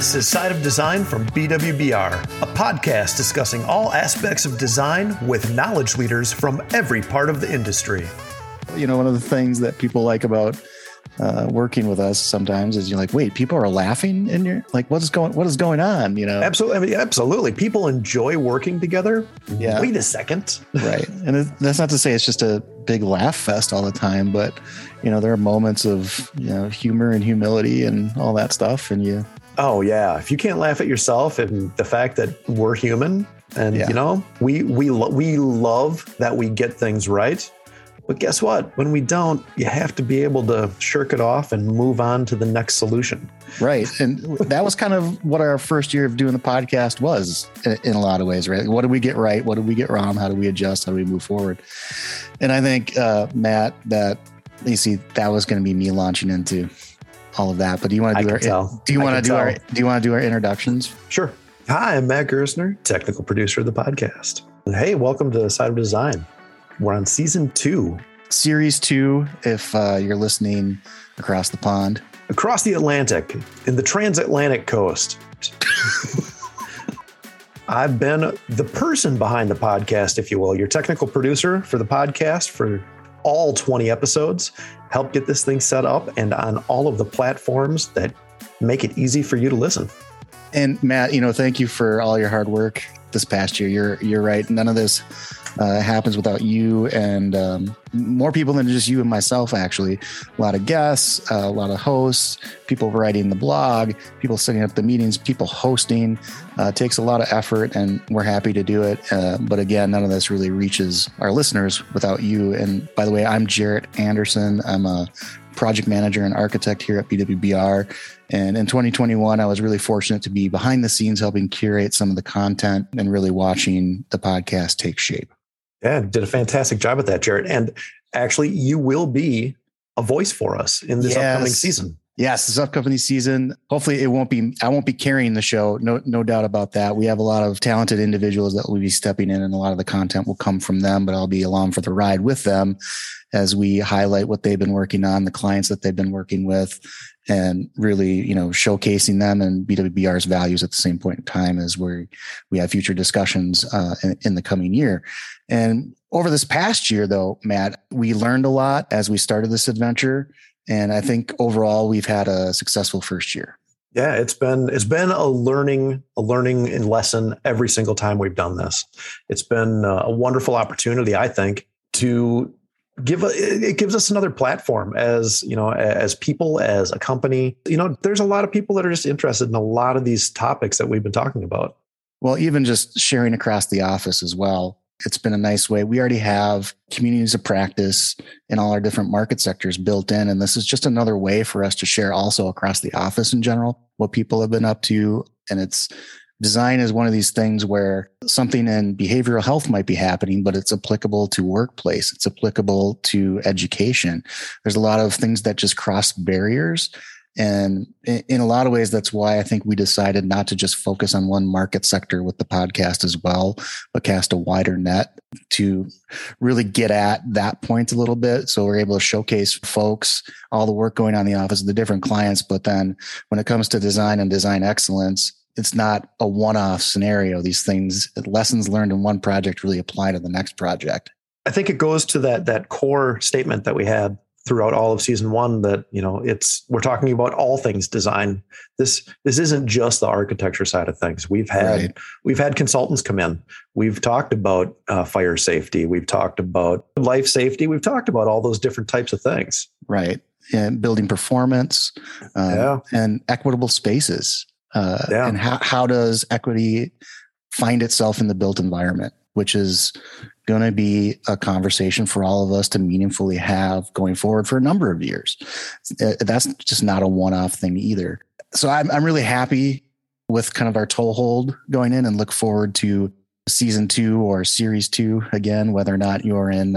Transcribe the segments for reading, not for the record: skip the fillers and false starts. This is Side of Design from BWBR, a podcast discussing all aspects of design with knowledge leaders from every part of the industry. You know, one of the things that people like about working with us sometimes is you're like, wait, people are laughing and you're like, what is going on? You know, absolutely. People enjoy working together. Yeah. Wait a second. Right. And that's not to say it's just a big laugh fest all the time, but you know, there are moments of, you know, humor and humility and all that stuff. And you, oh yeah. If you can't laugh at yourself and the fact that we're human and you know, we love that we get things right. But guess what? When we don't, you have to be able to shirk it off and move on to the next solution. Right. And that was kind of what our first year of doing the podcast was in a lot of ways, right? Like, what did we get right? What did we get wrong? How do we adjust? How do we move forward? And I think, Matt, that you see, that was going to be me launching into all of that. But do you want to do our introductions? Sure. Hi, I'm Matt Gerstner, technical producer of the podcast. And hey, welcome to Side of Design. We're on season 2. Series 2, if you're listening across the pond. Across the Atlantic, in the transatlantic coast. I've been the person behind the podcast, if you will, your technical producer for the podcast for all 20 episodes. Help get this thing set up and on all of the platforms that make it easy for you to listen. And Matt, you know, thank you for all your hard work this past year. You're right. None of this happens without you and more people than just you and myself, actually. A lot of guests, a lot of hosts, people writing the blog, people setting up the meetings, people hosting. Takes a lot of effort and we're happy to do it. But again, none of this really reaches our listeners without you. And by the way, I'm Jarrett Anderson. I'm a project manager and architect here at BWBR. And in 2021, I was really fortunate to be behind the scenes helping curate some of the content and really watching the podcast take shape. Yeah, did a fantastic job at that, Jarrett. And actually, you will be a voice for us in this upcoming season. Yes, this upcoming season. Hopefully, I won't be carrying the show. No doubt about that. We have a lot of talented individuals that will be stepping in, and a lot of the content will come from them. But I'll be along for the ride with them as we highlight what they've been working on, the clients that they've been working with, and really, you know, showcasing them and BWBR's values at the same point in time as we have future discussions in the coming year. And over this past year, though, Matt, we learned a lot as we started this adventure. And I think overall, we've had a successful first year. Yeah, it's been a learning and lesson every single time we've done this. It's been a wonderful opportunity, I think, to it gives us another platform as, you know, as people, as a company. You know, there's a lot of people that are just interested in a lot of these topics that we've been talking about. Well, even just sharing across the office as well. It's been a nice way. We already have communities of practice in all our different market sectors built in. And this is just another way for us to share also across the office in general, what people have been up to. And it's design is one of these things where something in behavioral health might be happening, but it's applicable to workplace. It's applicable to education. There's a lot of things that just cross barriers. And in a lot of ways, that's why I think we decided not to just focus on one market sector with the podcast as well, but cast a wider net to really get at that point a little bit. So we're able to showcase folks, all the work going on in the office, the different clients. But then when it comes to design and design excellence, it's not a one-off scenario. These things, lessons learned in one project really apply to the next project. I think it goes to that core statement that we had throughout all of season 1 that, you know, we're talking about all things design. This isn't just the architecture side of things. We've had consultants come in. We've talked about fire safety. We've talked about life safety. We've talked about all those different types of things. Right. And building performance and equitable spaces. And how does equity find itself in the built environment, which is going to be a conversation for all of us to meaningfully have going forward for a number of years. That's just not a one-off thing either. So I'm really happy with kind of our toehold going in and look forward to season 2 or series 2 again, whether or not you're in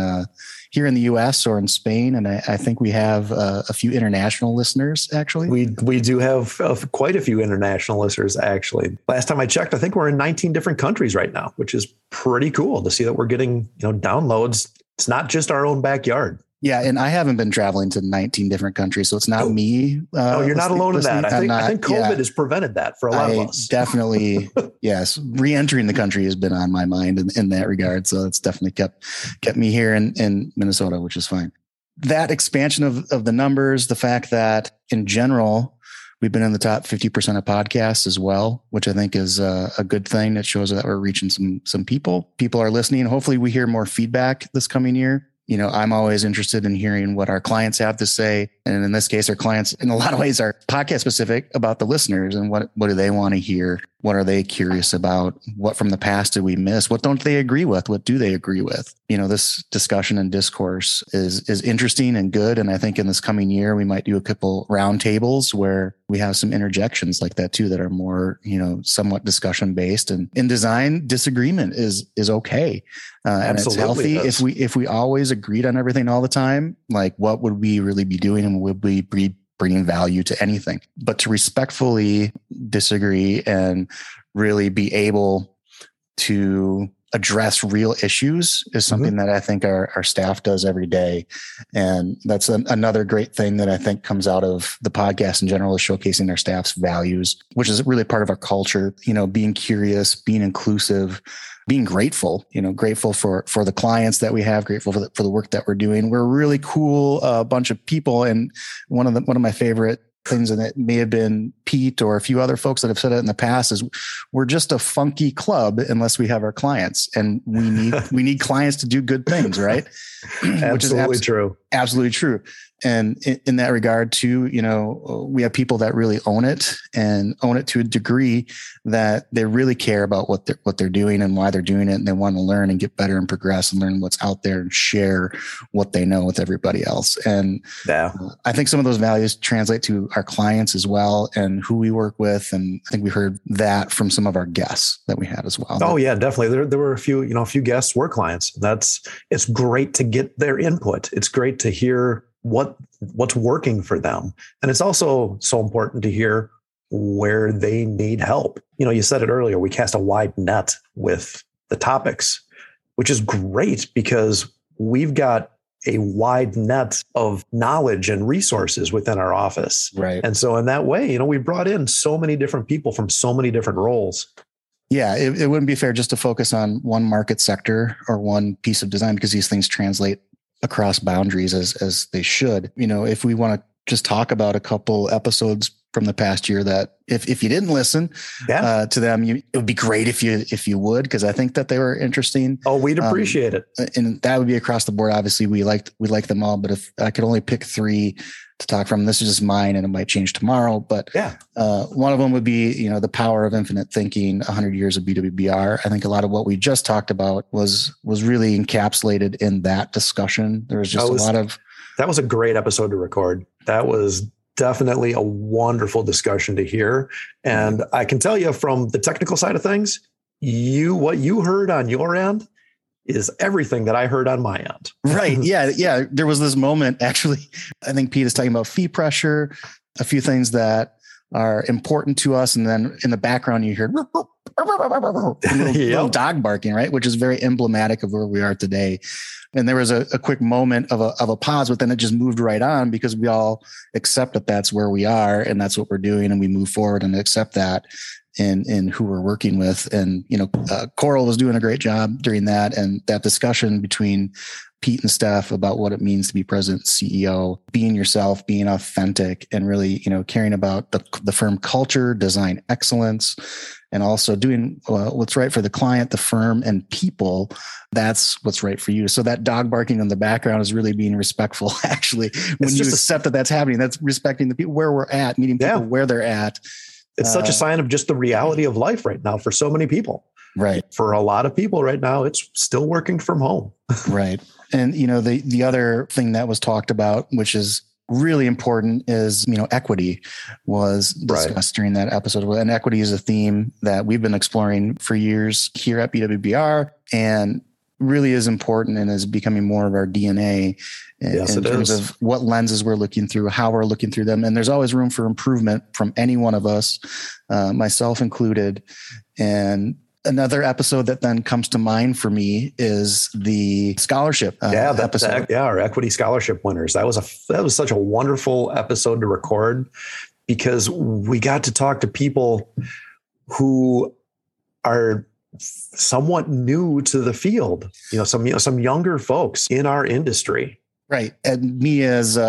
here in the US or in Spain. And I think we have a few international listeners, actually. We do have quite a few international listeners, actually. Last time I checked, I think we're in 19 different countries right now, which is pretty cool to see that we're getting, you know, downloads. It's not just our own backyard. Yeah. And I haven't been traveling to 19 different countries. So it's not me. You're not alone in that. I think COVID has prevented that for a lot of us. Definitely. Yes. Re-entering the country has been on my mind in that regard. So it's definitely kept me here in Minnesota, which is fine. That expansion of the numbers, the fact that in general, we've been in the top 50% of podcasts as well, which I think is a good thing. That shows that we're reaching some people. People are listening. Hopefully we hear more feedback this coming year. You know, I'm always interested in hearing what our clients have to say. And in this case, our clients in a lot of ways are podcast specific about the listeners and what do they want to hear? What are they curious about? What from the past did we miss? What don't they agree with? What do they agree with? You know, this discussion and discourse is interesting and good. And I think in this coming year, we might do a couple round tables where we have some interjections like that too, that are more, you know, somewhat discussion based. And in design, disagreement is okay. And it's healthy. If we always agreed on everything all the time, like what would we really be doing? And would we be bringing value to anything? But to respectfully disagree and really be able to address real issues is something that I think our staff does every day. And that's another great thing that I think comes out of the podcast in general, is showcasing our staff's values, which is really part of our culture, you know, being curious, being inclusive, being grateful, you know, grateful for the clients that we have, grateful for the work that we're doing. We're a really cool bunch of people. And one of my favorite things, and it may have been Pete or a few other folks that have said it in the past, is we're just a funky club unless we have our clients, and we need clients to do good things, right? Which is absolutely true. Absolutely true. And in that regard too, you know, we have people that really own it to a degree that they really care about what they're doing and why they're doing it, and they want to learn and get better and progress and learn what's out there and share what they know with everybody else. And I think some of those values translate to our clients as well, and who we work with. And I think we heard that from some of our guests that we had as well. Oh yeah, definitely. There were a few guests were clients. It's great to get their input. It's great to hear what's working for them. And it's also so important to hear where they need help. You know, you said it earlier, we cast a wide net with the topics, which is great because we've got a wide net of knowledge and resources within our office. Right. And so in that way, you know, we brought in so many different people from so many different roles. Yeah, it wouldn't be fair just to focus on one market sector or one piece of design, because these things translate across boundaries as they should. You know, if we want to just talk about a couple episodes from the past year that if you didn't listen to them, it would be great if you would, because I think that they were interesting. Oh, we'd appreciate it. And that would be across the board. Obviously we like them all, but if I could only pick three to talk from, this is just mine and it might change tomorrow. But one of them would be, you know, the power of infinite thinking, 100 years of BWBR. I think a lot of what we just talked about was really encapsulated in that discussion. There was just that was a great episode to record. That was definitely a wonderful discussion to hear. And I can tell you from the technical side of things, what you heard on your end is everything that I heard on my end. Right. Yeah. Yeah. There was this moment, actually, I think Pete is talking about fee pressure, a few things that are important to us. And then in the background, you hear little dog barking, right? Which is very emblematic of where we are today. And there was a quick moment of a pause, but then it just moved right on, because we all accept that that's where we are and that's what we're doing. And we move forward and accept that in who we're working with. And, you know, Coral was doing a great job during that. And that discussion between Pete and Steph about what it means to be president, CEO, being yourself, being authentic, and really, you know, caring about the firm culture, design excellence, and also doing what's right for the client, the firm, and people. That's what's right for you. So that dog barking in the background is really being respectful, actually, when you accept that's happening. That's respecting the people where we're at, meeting people where they're at. It's such a sign of just the reality of life right now for so many people. Right. For a lot of people right now, it's still working from home. Right. And, you know, the other thing that was talked about, which is really important, is, you know, equity was discussed during that episode. And equity is a theme that we've been exploring for years here at BWBR, and really is important and is becoming more of our DNA in terms of what lenses we're looking through, how we're looking through them. And there's always room for improvement from any one of us, myself included. And Another episode that then comes to mind for me is the scholarship episode. Our equity scholarship winners. That was such a wonderful episode to record because we got to talk to people who are somewhat new to the field. Some younger folks in our industry. Right, and me as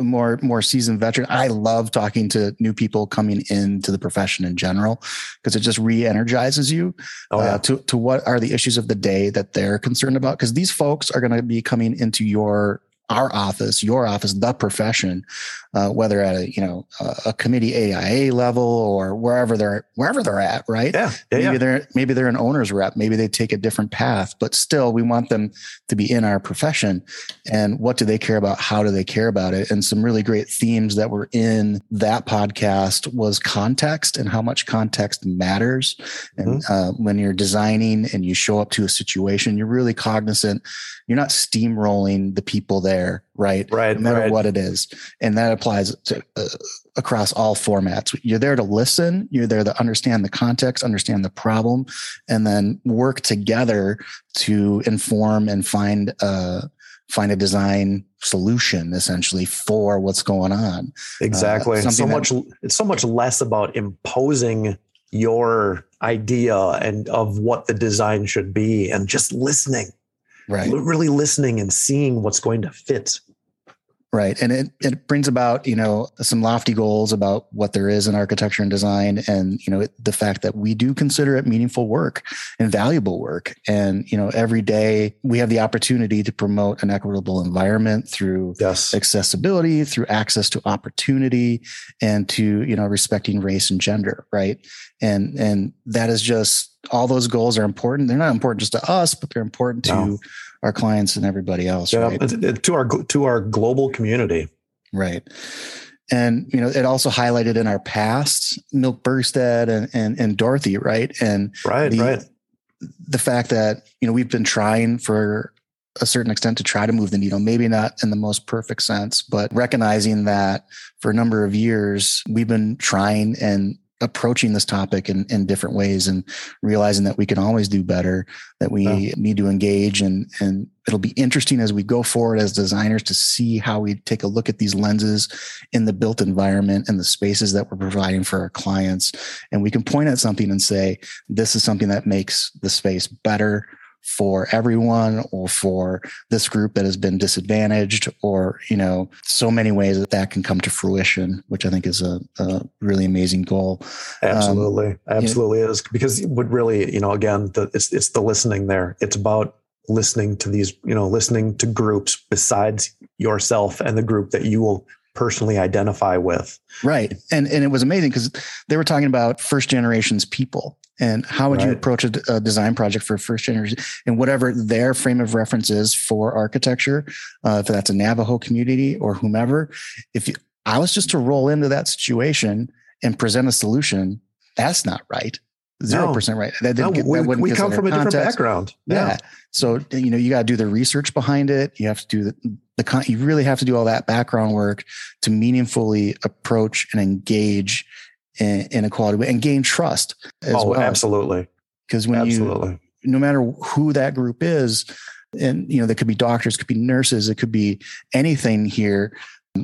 more seasoned veteran, I love talking to new people coming into the profession in general, because it just re-energizes you to what are the issues of the day that they're concerned about. Because these folks are going to be coming into your office, the profession, whether at a committee AIA level or wherever they're at. Right. Yeah. Maybe they're an owner's rep. Maybe they take a different path, but still we want them to be in our profession. And what do they care about? How do they care about it? And some really great themes that were in that podcast was context and how much context matters. And when you're designing and you show up to a situation, you're really cognizant. You're not steamrolling the people there, right? No matter what it is. And that applies to, across all formats. You're there to listen. You're there to understand the context, understand the problem, and then work together to inform and find a design solution essentially for what's going on. Exactly. It's so much less about imposing your idea and of what the design should be and just listening. Right. Really listening and seeing what's going to fit. Right. And it brings about, some lofty goals about what there is in architecture and design. And, the fact that we do consider it meaningful work and valuable work. And, every day we have the opportunity to promote an equitable environment through accessibility, through access to opportunity, and to, respecting race and gender. Right. And that is just, all those goals are important. They're not important just to us, but they're important to our clients and everybody else. Yeah, right? To our global community. Right. And, it also highlighted in our past, Milk Bergstad and Dorothy. Right. And the fact that, we've been trying for a certain extent to try to move the needle, maybe not in the most perfect sense, but recognizing that for a number of years, we've been trying and approaching this topic in different ways and realizing that we can always do better, that we need to engage. And it'll be interesting as we go forward as designers to see how we take a look at these lenses in the built environment and the spaces that we're providing for our clients. And we can point at something and say, this is something that makes the space better for everyone, or for this group that has been disadvantaged, or, so many ways that can come to fruition, which I think is a really amazing goal. Absolutely is, because it would really, again, it's the listening there. It's about listening to these, listening to groups besides yourself and the group that you will personally identify with. Right. And it was amazing because they were talking about first generations people. And how would you approach a design project for first generation, and whatever their frame of reference is for architecture, if that's a Navajo community or whomever, I was just to roll into that situation and present a solution, that's not right. 0% right. That didn't get, we come from a different background. Yeah. So, you got to do the research behind it. You have to do you really have to do all that background work to meaningfully approach and engage inequality and gain trust as absolutely. Because no matter who that group is, and there could be doctors, could be nurses, it could be anything here,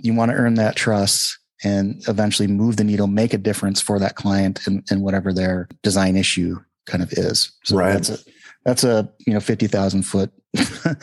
you want to earn that trust and eventually move the needle, make a difference for that client and whatever their design issue kind of is. So that's a 50,000 foot.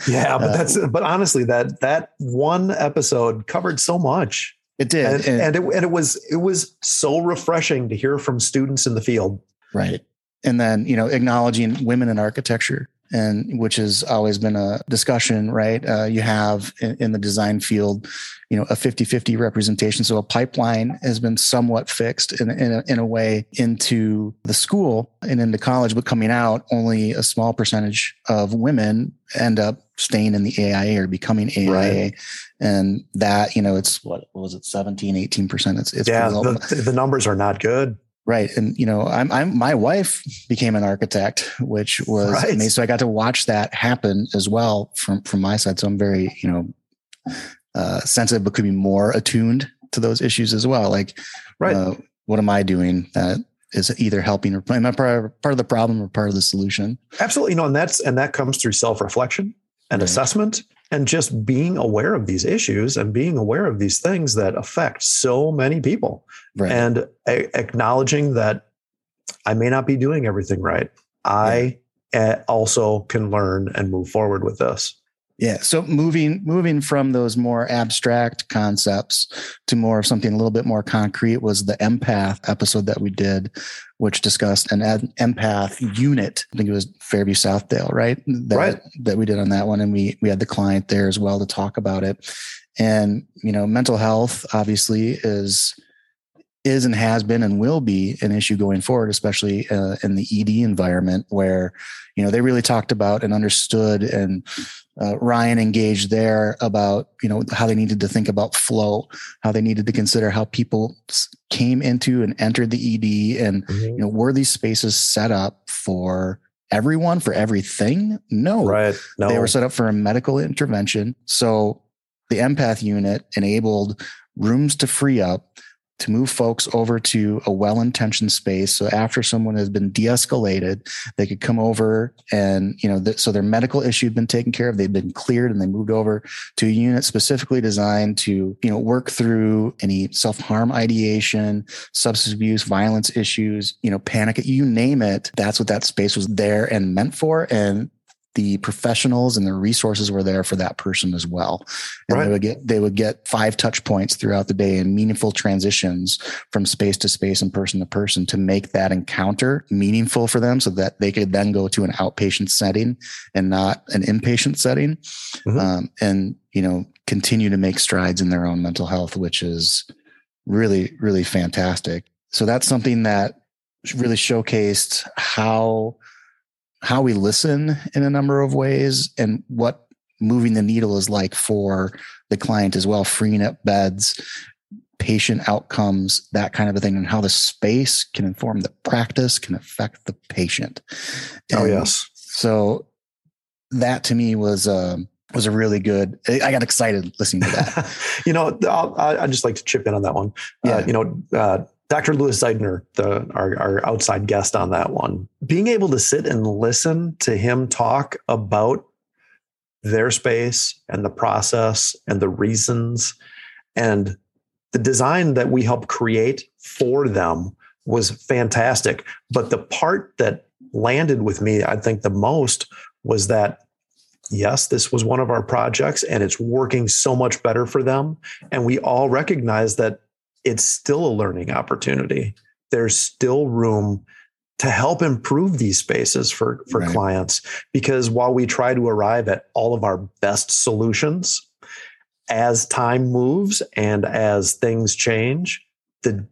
Yeah. But honestly, that one episode covered so much. It did. And it was so refreshing to hear from students in the field. Right. And then, acknowledging women in architecture, and which has always been a discussion, right? You have in the design field, a 50-50 representation. So a pipeline has been somewhat fixed in a way into the school and into college, but coming out, only a small percentage of women end up staying in the AIA or becoming AIA. Right. And that, it's what was it? 17, 18%. The numbers are not good. Right. And, my wife became an architect, which was amazing. So I got to watch that happen as well from my side. So I'm very, sensitive, but could be more attuned to those issues as well. Like, what am I doing that is either helping or part of the problem or part of the solution. Absolutely. No, and that comes through self-reflection and assessment and just being aware of these issues and being aware of these things that affect so many people and acknowledging that I may not be doing everything right. I also can learn and move forward with this. Yeah. So moving from those more abstract concepts to more of something a little bit more concrete was the empath episode that we did, which discussed an empath unit. I think it was Fairview Southdale, right? That we did on that one. And we had the client there as well to talk about it. And, you know, mental health obviously is and has been and will be an issue going forward, especially in the ED environment where, you know, they really talked about and understood, and Ryan engaged there about, you know, how they needed to think about flow, how they needed to consider how people came into and entered the ED and, you know, were these spaces set up for everyone, for everything? No. Right. No. They were set up for a medical intervention. So the empath unit enabled rooms to free up, to move folks over to a well-intentioned space. So after someone has been de-escalated, they could come over and, you know, so their medical issue had been taken care of. They'd been cleared and they moved over to a unit specifically designed to, you know, work through any self-harm ideation, substance abuse, violence issues, you know, panic, you name it. That's what that space was there and meant for. And the professionals and the resources were there for that person as well. And they would get 5 touch points throughout the day and meaningful transitions from space to space and person to person to make that encounter meaningful for them so that they could then go to an outpatient setting and not an inpatient setting. And, you know, continue to make strides in their own mental health, which is really, really fantastic. So that's something that really showcased how we listen in a number of ways and what moving the needle is like for the client as well, freeing up beds, patient outcomes, that kind of a thing, and how the space can inform the practice, can affect the patient. And so that to me was a really good, I got excited listening to that. You know, I'd just like to chip in on that one. Dr. Louis Zeidner, our outside guest on that one, being able to sit and listen to him talk about their space and the process and the reasons and the design that we help create for them was fantastic. But the part that landed with me, I think, the most was that, yes, this was one of our projects and it's working so much better for them. And we all recognize that it's still a learning opportunity. There's still room to help improve these spaces for clients, because while we try to arrive at all of our best solutions, as time moves and as things change, the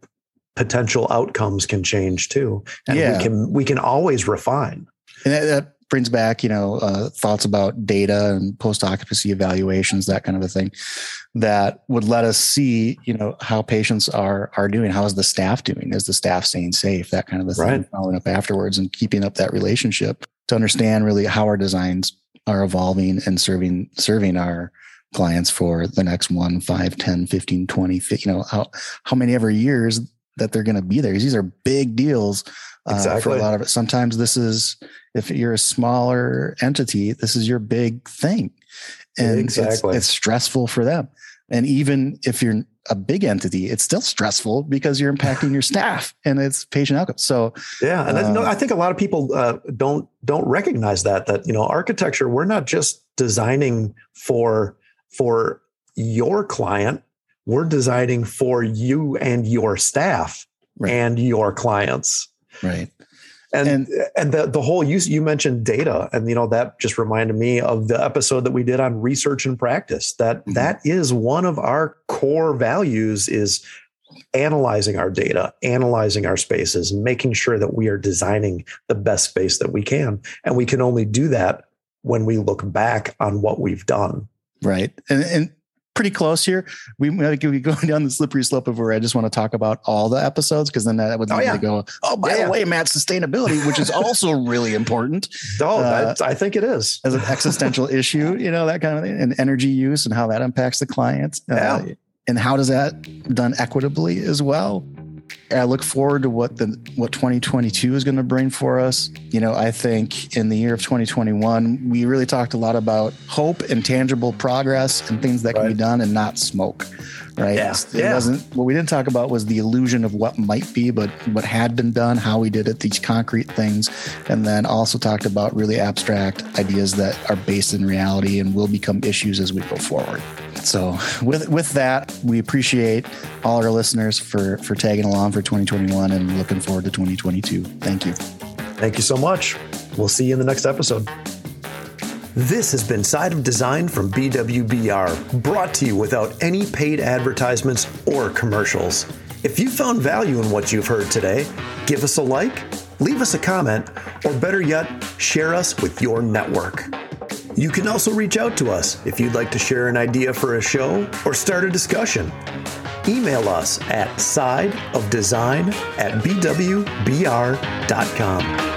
potential outcomes can change too. And we can always refine. And that brings back, you know, thoughts about data and post-occupancy evaluations, that kind of a thing, that would let us see, you know, how patients are doing. How is the staff doing? Is the staff staying safe? That kind of a thing, following up afterwards and keeping up that relationship to understand really how our designs are evolving and serving our clients for the next 1, 5, 10, 15, 20, you know, how many ever years that they're going to be there. These are big deals for a lot of it. Sometimes this is, if you're a smaller entity, this is your big thing. And it's stressful for them. And even if you're a big entity, it's still stressful because you're impacting your staff and it's patient outcomes. So yeah. And I think a lot of people don't recognize that, you know, architecture, we're not just designing for your client. We're designing for you and your staff and your clients. Right. And the whole use, you mentioned data, and, you know, that just reminded me of the episode that we did on research and practice, that is one of our core values, is analyzing our data, analyzing our spaces, making sure that we are designing the best space that we can. And we can only do that when we look back on what we've done. Right. And pretty close here. We might be going down the slippery slope of where I just want to talk about all the episodes, because then that would lead to go, by the way, Matt, sustainability, which is also really important. I think it is. As an existential issue, you know, that kind of thing, and energy use and how that impacts the clients. And how does that done equitably as well? I look forward to what 2022 is going to bring for us. You know, I think in the year of 2021, we really talked a lot about hope and tangible progress and things that can be done and not smoke. Right. Yeah. What we didn't talk about was the illusion of what might be, but what had been done, how we did it, these concrete things. And then also talked about really abstract ideas that are based in reality and will become issues as we go forward. So with that, we appreciate all our listeners for tagging along for 2021 and looking forward to 2022. Thank you. Thank you so much. We'll see you in the next episode. This has been Side of Design from BWBR, brought to you without any paid advertisements or commercials. If you found value in what you've heard today, give us a like, leave us a comment, or better yet, share us with your network. You can also reach out to us if you'd like to share an idea for a show or start a discussion. Email us at sideofdesign@bwbr.com.